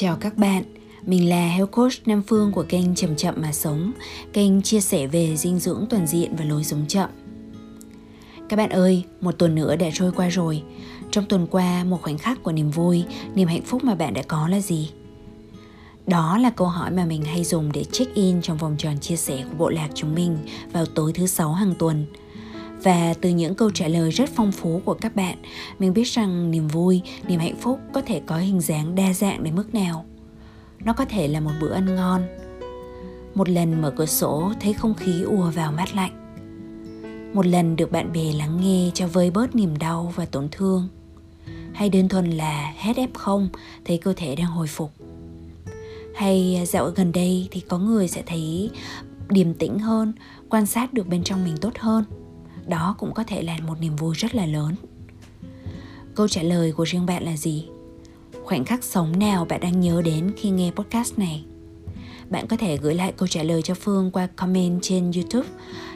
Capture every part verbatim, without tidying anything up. Chào các bạn, mình là Health Coach Nam Phương của kênh Chậm Chậm Mà Sống, kênh chia sẻ về dinh dưỡng toàn diện và lối sống chậm. Các bạn ơi, một tuần nữa đã trôi qua rồi. Trong tuần qua, một khoảnh khắc của niềm vui, niềm hạnh phúc mà bạn đã có là gì? Đó là câu hỏi mà mình hay dùng để check-in trong vòng tròn chia sẻ của bộ lạc chúng mình vào tối thứ sáu hàng tuần. Và từ những câu trả lời rất phong phú của các bạn, mình biết rằng niềm vui, niềm hạnh phúc có thể có hình dáng đa dạng đến mức nào. Nó có thể là một bữa ăn ngon, một lần mở cửa sổ thấy không khí ùa vào mát lạnh, một lần được bạn bè lắng nghe cho vơi bớt niềm đau và tổn thương, hay đơn thuần là hết ép không thấy cơ thể đang hồi phục. Hay dạo ở gần đây thì có người sẽ thấy điềm tĩnh hơn, quan sát được bên trong mình tốt hơn. Đó cũng có thể là một niềm vui rất là lớn. Câu trả lời của riêng bạn là gì? Khoảnh khắc sống nào bạn đang nhớ đến khi nghe podcast này? Bạn có thể gửi lại câu trả lời cho Phương qua comment trên YouTube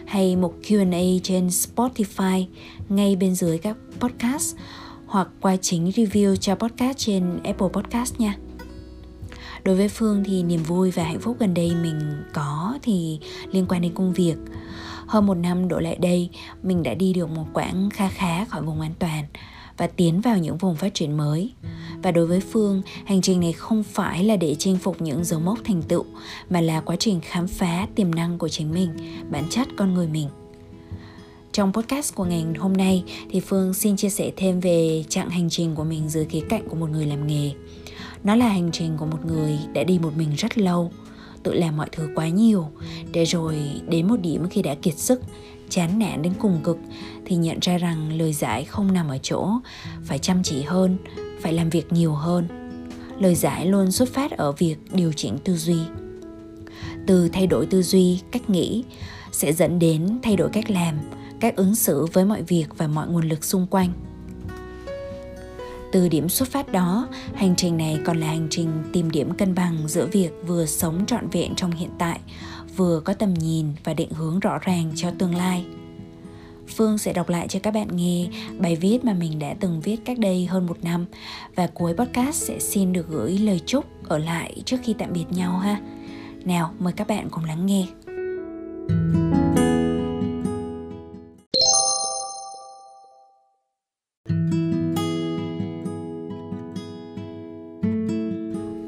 hay một Q and A trên Spotify ngay bên dưới các podcast, hoặc qua chính review cho podcast trên Apple Podcast nha. Đối với Phương thì niềm vui và hạnh phúc gần đây mình có thì liên quan đến công việc. Hơn một năm đổ lại đây, mình đã đi được một quãng kha khá khỏi vùng an toàn và tiến vào những vùng phát triển mới. Và đối với Phương, hành trình này không phải là để chinh phục những dấu mốc thành tựu, mà là quá trình khám phá tiềm năng của chính mình, bản chất con người mình. Trong podcast của ngày hôm nay thì Phương xin chia sẻ thêm về chặng hành trình của mình dưới khía cạnh của một người làm nghề. Nó là hành trình của một người đã đi một mình rất lâu, tự làm mọi thứ quá nhiều, để rồi đến một điểm khi đã kiệt sức, chán nản đến cùng cực thì nhận ra rằng lời giải không nằm ở chỗ phải chăm chỉ hơn, phải làm việc nhiều hơn. Lời giải luôn xuất phát ở việc điều chỉnh tư duy. Từ thay đổi tư duy, cách nghĩ sẽ dẫn đến thay đổi cách làm, cách ứng xử với mọi việc và mọi nguồn lực xung quanh. Từ điểm xuất phát đó, hành trình này còn là hành trình tìm điểm cân bằng giữa việc vừa sống trọn vẹn trong hiện tại, vừa có tầm nhìn và định hướng rõ ràng cho tương lai. Phương sẽ đọc lại cho các bạn nghe bài viết mà mình đã từng viết cách đây hơn một năm, và cuối podcast sẽ xin được gửi lời chúc ở lại trước khi tạm biệt nhau ha. Nào, mời các bạn cùng lắng nghe.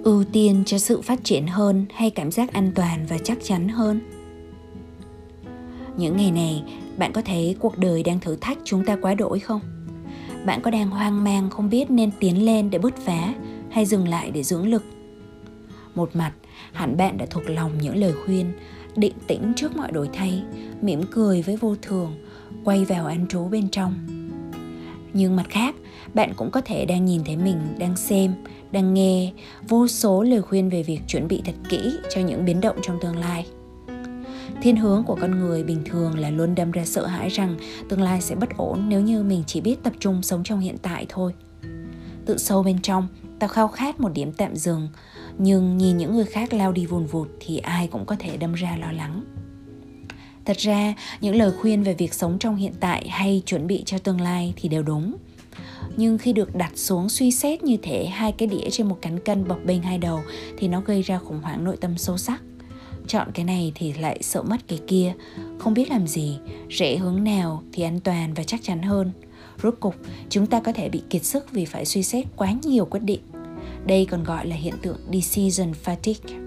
Ưu tiên cho sự phát triển hơn hay cảm giác an toàn và chắc chắn hơn? Những ngày này, bạn có thấy cuộc đời đang thử thách chúng ta quá đỗi không? Bạn có đang hoang mang không biết nên tiến lên để bứt phá hay dừng lại để dưỡng lực? Một mặt, hẳn bạn đã thuộc lòng những lời khuyên, định tĩnh trước mọi đổi thay, mỉm cười với vô thường, quay vào an trú bên trong. Nhưng mặt khác, bạn cũng có thể đang nhìn thấy mình đang xem, đang nghe vô số lời khuyên về việc chuẩn bị thật kỹ cho những biến động trong tương lai. Thiên hướng của con người bình thường là luôn đâm ra sợ hãi rằng tương lai sẽ bất ổn nếu như mình chỉ biết tập trung sống trong hiện tại thôi. Tự sâu bên trong, ta khao khát một điểm tạm dừng, nhưng nhìn những người khác lao đi vùn vụt thì ai cũng có thể đâm ra lo lắng. Thật ra, những lời khuyên về việc sống trong hiện tại hay chuẩn bị cho tương lai thì đều đúng. Nhưng khi được đặt xuống suy xét như thế, hai cái đĩa trên một cán cân bập bênh hai đầu thì nó gây ra khủng hoảng nội tâm sâu sắc. Chọn cái này thì lại sợ mất cái kia, không biết làm gì, rẽ hướng nào thì an toàn và chắc chắn hơn. Rốt cục, chúng ta có thể bị kiệt sức vì phải suy xét quá nhiều quyết định. Đây còn gọi là hiện tượng decision fatigue.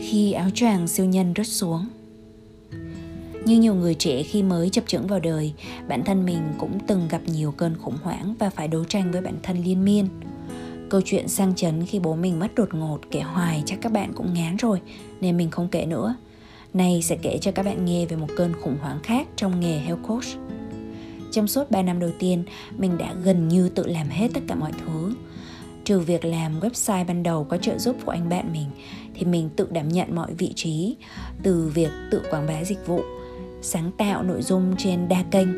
Khi áo choàng siêu nhân rớt xuống. Như nhiều người trẻ khi mới chập chững vào đời, bản thân mình cũng từng gặp nhiều cơn khủng hoảng và phải đấu tranh với bản thân liên miên. Câu chuyện sang chấn khi bố mình mất đột ngột kể hoài chắc các bạn cũng ngán rồi, nên mình không kể nữa. Nay sẽ kể cho các bạn nghe về một cơn khủng hoảng khác trong nghề Health Coach. Trong suốt ba năm đầu tiên, mình đã gần như tự làm hết tất cả mọi thứ. Trừ việc làm website ban đầu có trợ giúp của anh bạn mình, thì mình tự đảm nhận mọi vị trí, từ việc tự quảng bá dịch vụ, sáng tạo nội dung trên đa kênh,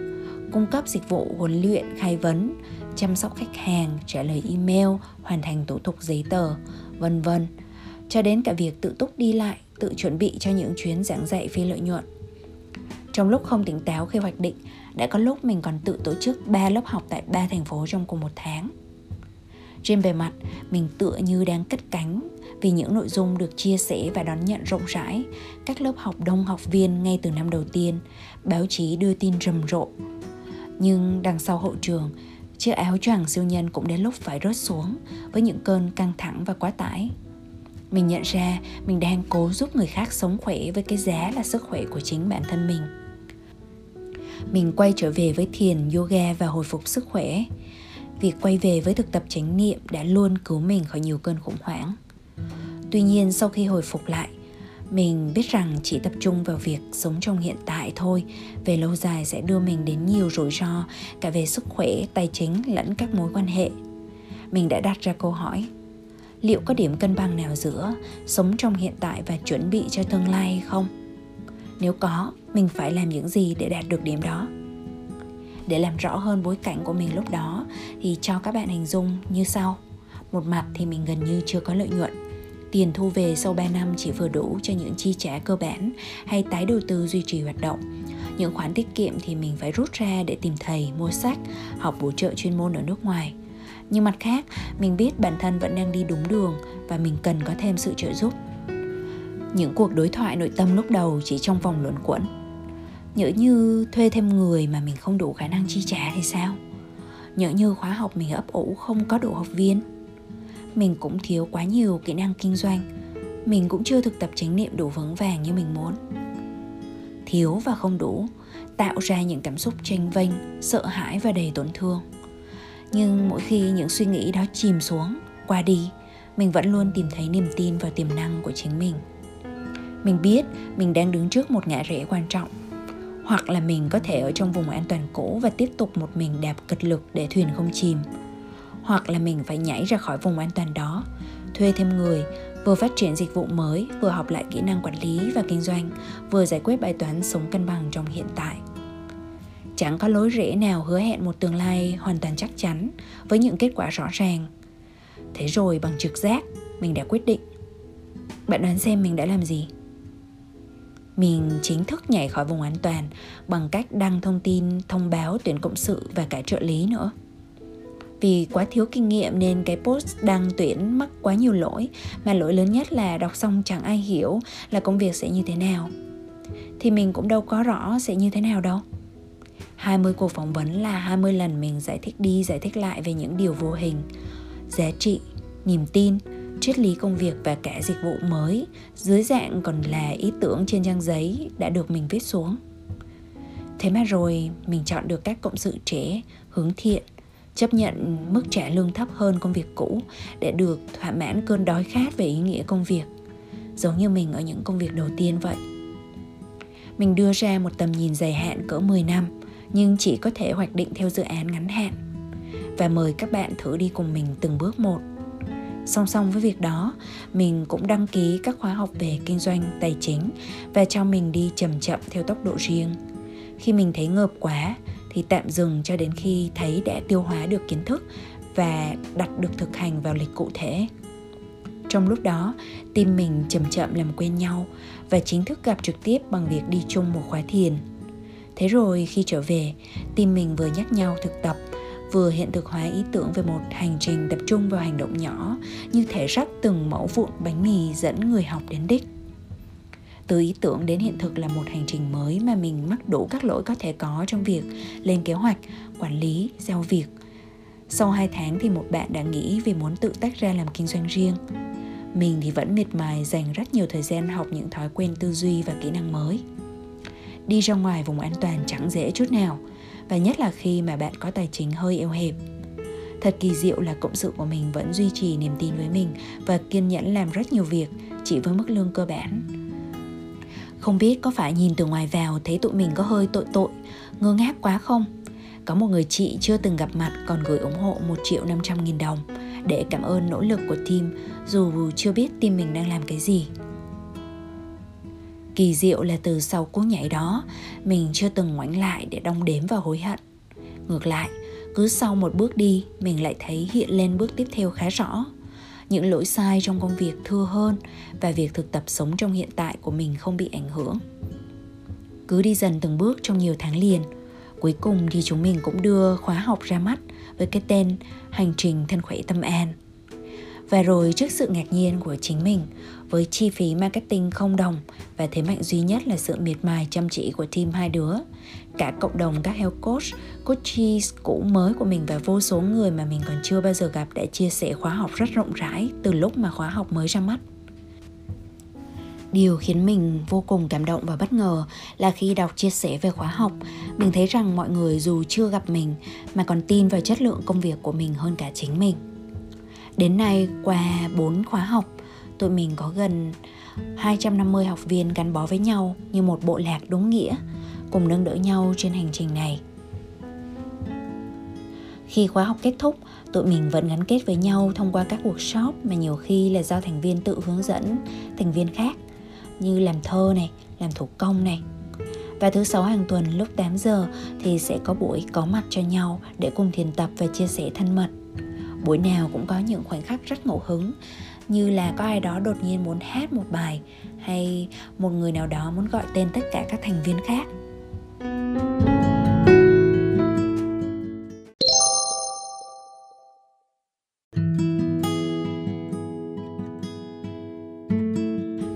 cung cấp dịch vụ huấn luyện, khai vấn, chăm sóc khách hàng, trả lời email, hoàn thành thủ tục giấy tờ, vân vân, cho đến cả việc tự túc đi lại, tự chuẩn bị cho những chuyến giảng dạy phi lợi nhuận. Trong lúc không tỉnh táo khi hoạch định, đã có lúc mình còn tự tổ chức ba lớp học tại ba thành phố trong cùng một tháng. Trên bề mặt, mình tựa như đang cất cánh vì những nội dung được chia sẻ và đón nhận rộng rãi, các lớp học đông học viên ngay từ năm đầu tiên, báo chí đưa tin rầm rộ. Nhưng đằng sau hậu trường, chiếc áo choàng siêu nhân cũng đến lúc phải rớt xuống với những cơn căng thẳng và quá tải. Mình nhận ra mình đang cố giúp người khác sống khỏe với cái giá là sức khỏe của chính bản thân mình. Mình quay trở về với thiền, yoga và hồi phục sức khỏe. Việc quay về với thực tập chánh niệm đã luôn cứu mình khỏi nhiều cơn khủng hoảng. Tuy nhiên, sau khi hồi phục lại, mình biết rằng chỉ tập trung vào việc sống trong hiện tại thôi, về lâu dài sẽ đưa mình đến nhiều rủi ro, cả về sức khỏe, tài chính lẫn các mối quan hệ. Mình đã đặt ra câu hỏi, liệu có điểm cân bằng nào giữa sống trong hiện tại và chuẩn bị cho tương lai hay không? Nếu có, mình phải làm những gì để đạt được điểm đó? Để làm rõ hơn bối cảnh của mình lúc đó thì cho các bạn hình dung như sau. Một mặt thì mình gần như chưa có lợi nhuận. Tiền thu về sau ba năm chỉ vừa đủ cho những chi trả cơ bản hay tái đầu tư duy trì hoạt động. Những khoản tiết kiệm thì mình phải rút ra để tìm thầy, mua sách, học bổ trợ chuyên môn ở nước ngoài. Nhưng mặt khác, mình biết bản thân vẫn đang đi đúng đường và mình cần có thêm sự trợ giúp. Những cuộc đối thoại nội tâm lúc đầu chỉ trong vòng luẩn quẩn. Nhỡ như thuê thêm người mà mình không đủ khả năng chi trả thì sao? Nhỡ như khóa học mình ấp ủ không có đủ học viên. Mình cũng thiếu quá nhiều kỹ năng kinh doanh. Mình cũng chưa thực tập chánh niệm đủ vững vàng như mình muốn. Thiếu và không đủ tạo ra những cảm xúc chênh vênh, sợ hãi và đầy tổn thương. Nhưng mỗi khi những suy nghĩ đó chìm xuống, qua đi, mình vẫn luôn tìm thấy niềm tin vào tiềm năng của chính mình. Mình biết mình đang đứng trước một ngã rẽ quan trọng. Hoặc là mình có thể ở trong vùng an toàn cũ và tiếp tục một mình đạp cật lực để thuyền không chìm. Hoặc là mình phải nhảy ra khỏi vùng an toàn đó, thuê thêm người, vừa phát triển dịch vụ mới, vừa học lại kỹ năng quản lý và kinh doanh, vừa giải quyết bài toán sống cân bằng trong hiện tại. Chẳng có lối rẽ nào hứa hẹn một tương lai hoàn toàn chắc chắn với những kết quả rõ ràng. Thế rồi bằng trực giác, mình đã quyết định. Bạn đoán xem mình đã làm gì? Mình chính thức nhảy khỏi vùng an toàn bằng cách đăng thông tin, thông báo tuyển cộng sự và cả trợ lý nữa. Vì quá thiếu kinh nghiệm nên cái post đăng tuyển mắc quá nhiều lỗi, mà lỗi lớn nhất là đọc xong chẳng ai hiểu là công việc sẽ như thế nào. Thì mình cũng đâu có rõ sẽ như thế nào đâu. hai mươi cuộc phỏng vấn là hai mươi lần mình giải thích đi giải thích lại về những điều vô hình, giá trị, niềm tin, triết lý công việc và cả dịch vụ mới, dưới dạng còn là ý tưởng trên trang giấy đã được mình viết xuống. Thế mà rồi mình chọn được các cộng sự trẻ, hướng thiện, chấp nhận mức trả lương thấp hơn công việc cũ để được thỏa mãn cơn đói khát về ý nghĩa công việc, giống như mình ở những công việc đầu tiên vậy. Mình đưa ra một tầm nhìn dài hạn cỡ mười năm, nhưng chỉ có thể hoạch định theo dự án ngắn hạn. Và mời các bạn thử đi cùng mình từng bước một. Song song với việc đó, mình cũng đăng ký các khóa học về kinh doanh, tài chính và cho mình đi chậm chậm theo tốc độ riêng. Khi mình thấy ngợp quá thì tạm dừng cho đến khi thấy đã tiêu hóa được kiến thức và đặt được thực hành vào lịch cụ thể. Trong lúc đó, team mình chậm chậm làm quen nhau và chính thức gặp trực tiếp bằng việc đi chung một khóa thiền. Thế rồi khi trở về, team mình vừa nhắc nhau thực tập, vừa hiện thực hóa ý tưởng về một hành trình tập trung vào hành động nhỏ, như thể ráp từng mẫu vụn bánh mì dẫn người học đến đích. Từ ý tưởng đến hiện thực là một hành trình mới mà mình mắc đủ các lỗi có thể có trong việc lên kế hoạch, quản lý, giao việc. Sau hai tháng thì một bạn đã nghĩ vì muốn tự tách ra làm kinh doanh riêng. Mình thì vẫn miệt mài dành rất nhiều thời gian học những thói quen tư duy và kỹ năng mới. Đi ra ngoài vùng an toàn chẳng dễ chút nào, và nhất là khi mà bạn có tài chính hơi eo hẹp. Thật kỳ diệu là cộng sự của mình vẫn duy trì niềm tin với mình và kiên nhẫn làm rất nhiều việc chỉ với mức lương cơ bản. Không biết có phải nhìn từ ngoài vào thấy tụi mình có hơi tội tội, ngơ ngác quá không? Có một người chị chưa từng gặp mặt còn gửi ủng hộ một triệu năm trăm nghìn đồng để cảm ơn nỗ lực của team, dù chưa biết team mình đang làm cái gì. Kỳ diệu là từ sau cú nhảy đó, mình chưa từng ngoảnh lại để đong đếm và hối hận. Ngược lại, cứ sau một bước đi, mình lại thấy hiện lên bước tiếp theo khá rõ. những lỗi sai trong công việc thưa hơn và việc thực tập sống trong hiện tại của mình không bị ảnh hưởng. Cứ đi dần từng bước trong nhiều tháng liền, cuối cùng thì chúng mình cũng đưa khóa học ra mắt với cái tên Hành Trình Thân Khỏe Tâm An. Và rồi trước sự ngạc nhiên của chính mình, với chi phí marketing không đồng và thế mạnh duy nhất là sự miệt mài chăm chỉ của team hai đứa, cả cộng đồng các health coach, coaches cũ mới của mình và vô số người mà mình còn chưa bao giờ gặp đã chia sẻ khóa học rất rộng rãi từ lúc mà khóa học mới ra mắt. Điều khiến mình vô cùng cảm động và bất ngờ là khi đọc chia sẻ về khóa học, mình thấy rằng mọi người dù chưa gặp mình mà còn tin vào chất lượng công việc của mình hơn cả chính mình. Đến nay, qua bốn khóa học, tụi mình có gần hai trăm năm mươi học viên gắn bó với nhau như một bộ lạc đúng nghĩa, cùng nâng đỡ nhau trên hành trình này. Khi khóa học kết thúc, tụi mình vẫn gắn kết với nhau thông qua các workshop mà nhiều khi là do thành viên tự hướng dẫn thành viên khác, như làm thơ này, làm thủ công này. Và thứ sáu hàng tuần lúc tám giờ thì sẽ có buổi có mặt cho nhau để cùng thiền tập và chia sẻ thân mật. Buổi nào cũng có những khoảnh khắc rất ngẫu hứng, như là có ai đó đột nhiên muốn hát một bài hay một người nào đó muốn gọi tên tất cả các thành viên khác.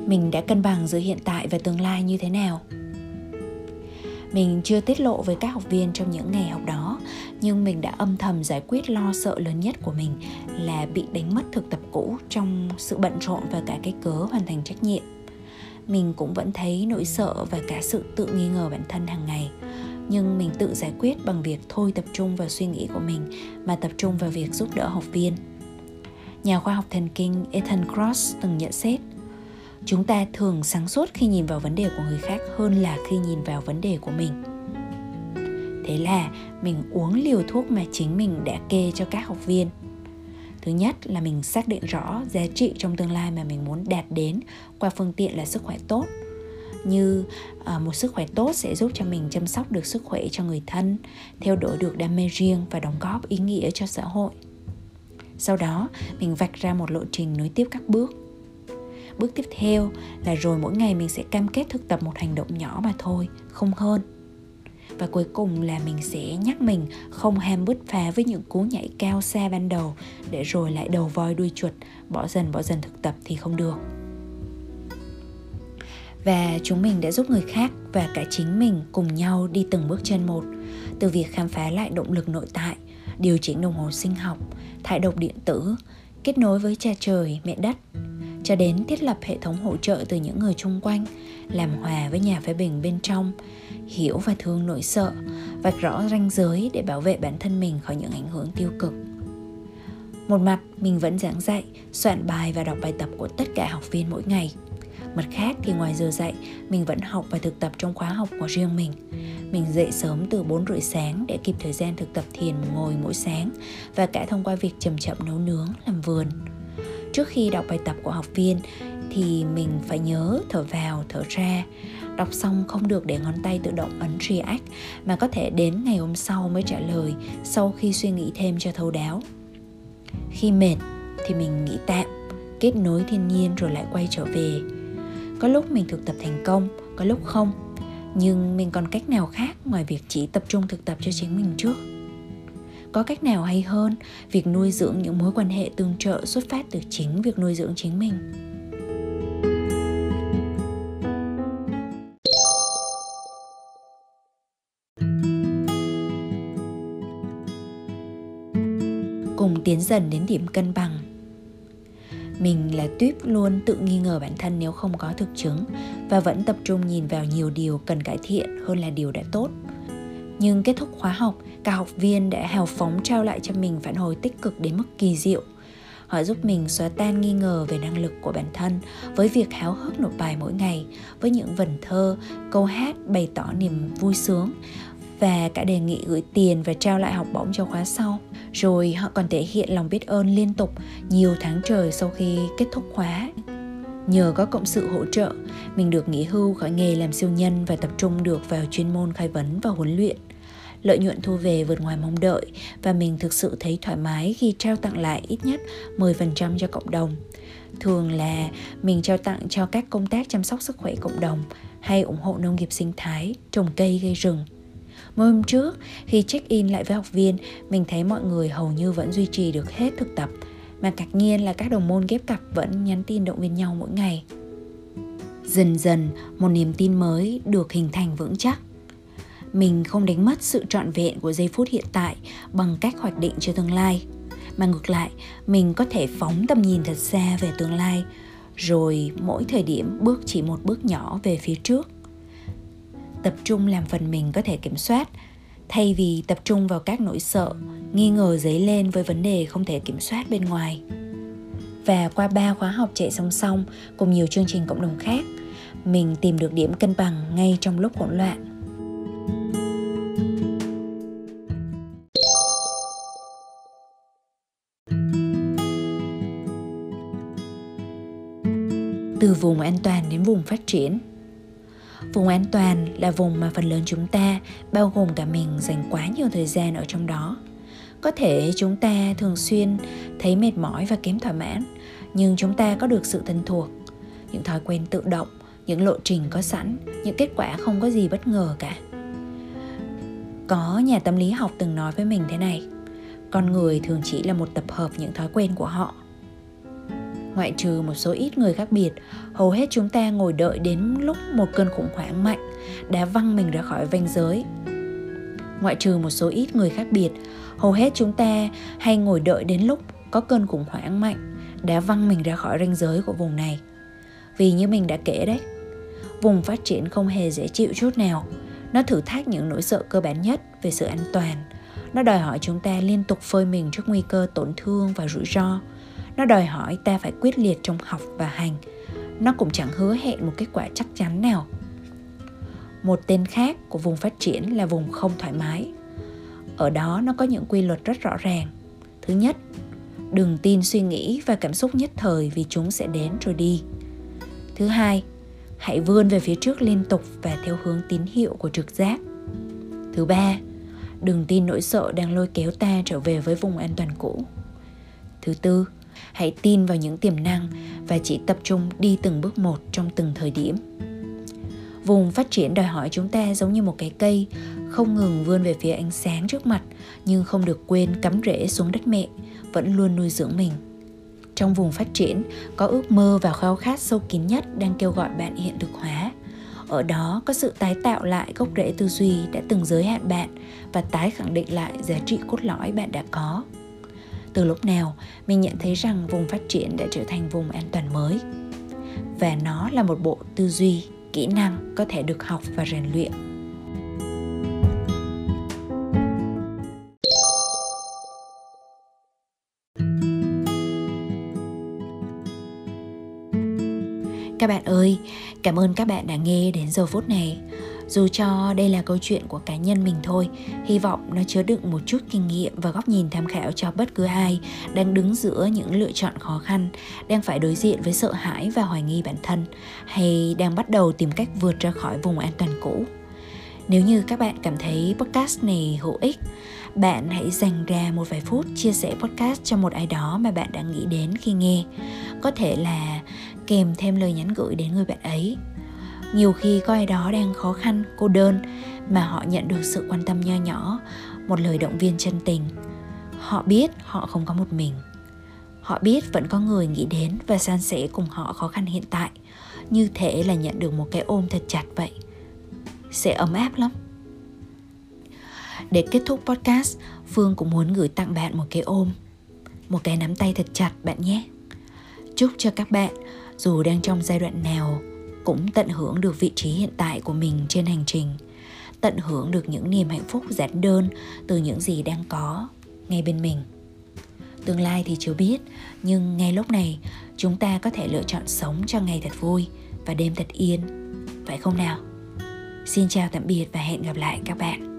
Mình đã cân bằng giữa hiện tại và tương lai như thế nào? Mình chưa tiết lộ với các học viên trong những ngày học đó, nhưng mình đã âm thầm giải quyết lo sợ lớn nhất của mình là bị đánh mất thực tập cũ trong sự bận rộn và cả cái cớ hoàn thành trách nhiệm. Mình cũng vẫn thấy nỗi sợ và cả sự tự nghi ngờ bản thân hàng ngày, nhưng mình tự giải quyết bằng việc thôi tập trung vào suy nghĩ của mình mà tập trung vào việc giúp đỡ học viên. Nhà khoa học thần kinh Ethan Cross từng nhận xét: chúng ta thường sáng suốt khi nhìn vào vấn đề của người khác hơn là khi nhìn vào vấn đề của mình. Thế là mình uống liều thuốc mà chính mình đã kê cho các học viên. Thứ nhất là mình xác định rõ giá trị trong tương lai mà mình muốn đạt đến qua phương tiện là sức khỏe tốt. Như một sức khỏe tốt sẽ giúp cho mình chăm sóc được sức khỏe cho người thân, theo đuổi được đam mê riêng và đóng góp ý nghĩa cho xã hội. Sau đó, mình vạch ra một lộ trình nối tiếp các bước. Bước tiếp theo là rồi mỗi ngày mình sẽ cam kết thực tập một hành động nhỏ mà thôi, không hơn. Và cuối cùng là mình sẽ nhắc mình không ham bứt phá với những cú nhảy cao xa ban đầu, để rồi lại đầu voi đuôi chuột, bỏ dần bỏ dần thực tập thì không được. Và chúng mình đã giúp người khác và cả chính mình cùng nhau đi từng bước chân một, từ việc khám phá lại động lực nội tại, điều chỉnh đồng hồ sinh học, thải độc điện tử, kết nối với cha trời, mẹ đất, cho đến thiết lập hệ thống hỗ trợ từ những người xung quanh, làm hòa với nhà phê bình bên trong, hiểu và thương nỗi sợ, vạch rõ ranh giới để bảo vệ bản thân mình khỏi những ảnh hưởng tiêu cực. Một mặt, mình vẫn giảng dạy, soạn bài và đọc bài tập của tất cả học viên mỗi ngày. Mặt khác thì ngoài giờ dạy, mình vẫn học và thực tập trong khóa học của riêng mình. Mình dậy sớm từ bốn rưỡi sáng để kịp thời gian thực tập thiền ngồi mỗi sáng và cả thông qua việc chậm chậm nấu nướng, làm vườn. Trước khi đọc bài tập của học viên thì mình phải nhớ thở vào, thở ra. Đọc xong không được để ngón tay tự động ấn react mà có thể đến ngày hôm sau mới trả lời sau khi suy nghĩ thêm cho thấu đáo. Khi mệt thì mình nghỉ tạm, kết nối thiên nhiên rồi lại quay trở về. Có lúc mình thực tập thành công, có lúc không. Nhưng mình còn cách nào khác ngoài việc chỉ tập trung thực tập cho chính mình trước? Có cách nào hay hơn việc nuôi dưỡng những mối quan hệ tương trợ xuất phát từ chính việc nuôi dưỡng chính mình? Cùng tiến dần đến điểm cân bằng. Mình là tuýp luôn tự nghi ngờ bản thân nếu không có thực chứng và vẫn tập trung nhìn vào nhiều điều cần cải thiện hơn là điều đã tốt. Nhưng kết thúc khóa học, các học viên đã hào phóng trao lại cho mình phản hồi tích cực đến mức kỳ diệu. Họ giúp mình xóa tan nghi ngờ về năng lực của bản thân với việc háo hức nộp bài mỗi ngày, với những vần thơ, câu hát bày tỏ niềm vui sướng và cả đề nghị gửi tiền và trao lại học bổng cho khóa sau. Rồi họ còn thể hiện lòng biết ơn liên tục nhiều tháng trời sau khi kết thúc khóa. Nhờ có cộng sự hỗ trợ, mình được nghỉ hưu khỏi nghề làm siêu nhân và tập trung được vào chuyên môn khai vấn và huấn luyện. lợi nhuận thu về vượt ngoài mong đợi và mình thực sự thấy thoải mái khi trao tặng lại ít nhất mười phần trăm cho cộng đồng. Thường là mình trao tặng cho các công tác chăm sóc sức khỏe cộng đồng hay ủng hộ nông nghiệp sinh thái, trồng cây gây rừng. Một hôm trước, khi check-in lại với học viên, mình thấy mọi người hầu như vẫn duy trì được hết thực tập, mà ngạc nhiên là các đồng môn ghép cặp vẫn nhắn tin động viên nhau mỗi ngày. Dần dần, một niềm tin mới được hình thành vững chắc. Mình không đánh mất sự trọn vẹn của giây phút hiện tại bằng cách hoạch định cho tương lai, mà ngược lại, mình có thể phóng tầm nhìn thật xa về tương lai, rồi mỗi thời điểm bước chỉ một bước nhỏ về phía trước. Tập trung làm phần mình có thể kiểm soát, thay vì tập trung vào các nỗi sợ, nghi ngờ dấy lên với vấn đề không thể kiểm soát bên ngoài. Và qua ba khóa học chạy song song cùng nhiều chương trình cộng đồng khác, mình tìm được điểm cân bằng ngay trong lúc hỗn loạn. Từ vùng an toàn đến vùng phát triển. Vùng an toàn là vùng mà phần lớn chúng ta, bao gồm cả mình, dành quá nhiều thời gian ở trong đó. Có thể chúng ta thường xuyên thấy mệt mỏi và kém thỏa mãn, nhưng chúng ta có được sự thân thuộc, những thói quen tự động, những lộ trình có sẵn, những kết quả không có gì bất ngờ cả. Có nhà tâm lý học từng nói với mình thế này: con người thường chỉ là một tập hợp những thói quen của họ. Ngoại trừ một số ít người khác biệt, hầu hết chúng ta ngồi đợi đến lúc một cơn khủng hoảng mạnh đã văng mình ra khỏi ranh giới. Ngoại trừ một số ít người khác biệt, hầu hết chúng ta hay ngồi đợi đến lúc có cơn khủng hoảng mạnh đã văng mình ra khỏi ranh giới của vùng này. Vì như mình đã kể đấy, vùng phát triển không hề dễ chịu chút nào. Nó thử thách những nỗi sợ cơ bản nhất về sự an toàn. Nó đòi hỏi chúng ta liên tục phơi mình trước nguy cơ tổn thương và rủi ro. Nó đòi hỏi ta phải quyết liệt trong học và hành. Nó cũng chẳng hứa hẹn một kết quả chắc chắn nào. Một tên khác của vùng phát triển là vùng không thoải mái. Ở đó nó có những quy luật rất rõ ràng. Thứ nhất, đừng tin suy nghĩ và cảm xúc nhất thời vì chúng sẽ đến rồi đi. Thứ hai, hãy vươn về phía trước liên tục và theo hướng tín hiệu của trực giác. Thứ ba, đừng tin nỗi sợ đang lôi kéo ta trở về với vùng an toàn cũ. Thứ tư, hãy tin vào những tiềm năng và chỉ tập trung đi từng bước một trong từng thời điểm. Vùng phát triển đòi hỏi chúng ta giống như một cái cây không ngừng vươn về phía ánh sáng trước mặt, nhưng không được quên cắm rễ xuống đất mẹ, vẫn luôn nuôi dưỡng mình. Trong vùng phát triển có ước mơ và khao khát sâu kín nhất đang kêu gọi bạn hiện thực hóa. Ở đó có sự tái tạo lại gốc rễ tư duy đã từng giới hạn bạn và tái khẳng định lại giá trị cốt lõi bạn đã có. Từ lúc nào, mình nhận thấy rằng vùng phát triển đã trở thành vùng an toàn mới. Và nó là một bộ tư duy, kỹ năng có thể được học và rèn luyện. Các bạn ơi, cảm ơn các bạn đã nghe đến giờ phút này. Dù cho đây là câu chuyện của cá nhân mình thôi, hy vọng nó chứa đựng một chút kinh nghiệm và góc nhìn tham khảo cho bất cứ ai đang đứng giữa những lựa chọn khó khăn, đang phải đối diện với sợ hãi và hoài nghi bản thân, hay đang bắt đầu tìm cách vượt ra khỏi vùng an toàn cũ. Nếu như các bạn cảm thấy podcast này hữu ích, bạn hãy dành ra một vài phút chia sẻ podcast cho một ai đó mà bạn đã nghĩ đến khi nghe. Có thể là kèm thêm lời nhắn gửi đến người bạn ấy. Nhiều khi có ai đó đang khó khăn, cô đơn mà họ nhận được sự quan tâm nho nhỏ, một lời động viên chân tình. Họ biết họ không có một mình. Họ biết vẫn có người nghĩ đến và san sẻ cùng họ khó khăn hiện tại. Như thế là nhận được một cái ôm thật chặt vậy. Sẽ ấm áp lắm. Để kết thúc podcast, Phương cũng muốn gửi tặng bạn một cái ôm, một cái nắm tay thật chặt bạn nhé. Chúc cho các bạn, dù đang trong giai đoạn nào, cũng tận hưởng được vị trí hiện tại của mình trên hành trình, tận hưởng được những niềm hạnh phúc giản đơn từ những gì đang có ngay bên mình. Tương lai thì chưa biết, nhưng ngay lúc này chúng ta có thể lựa chọn sống cho ngày thật vui và đêm thật yên, phải không nào? Xin chào tạm biệt và hẹn gặp lại các bạn.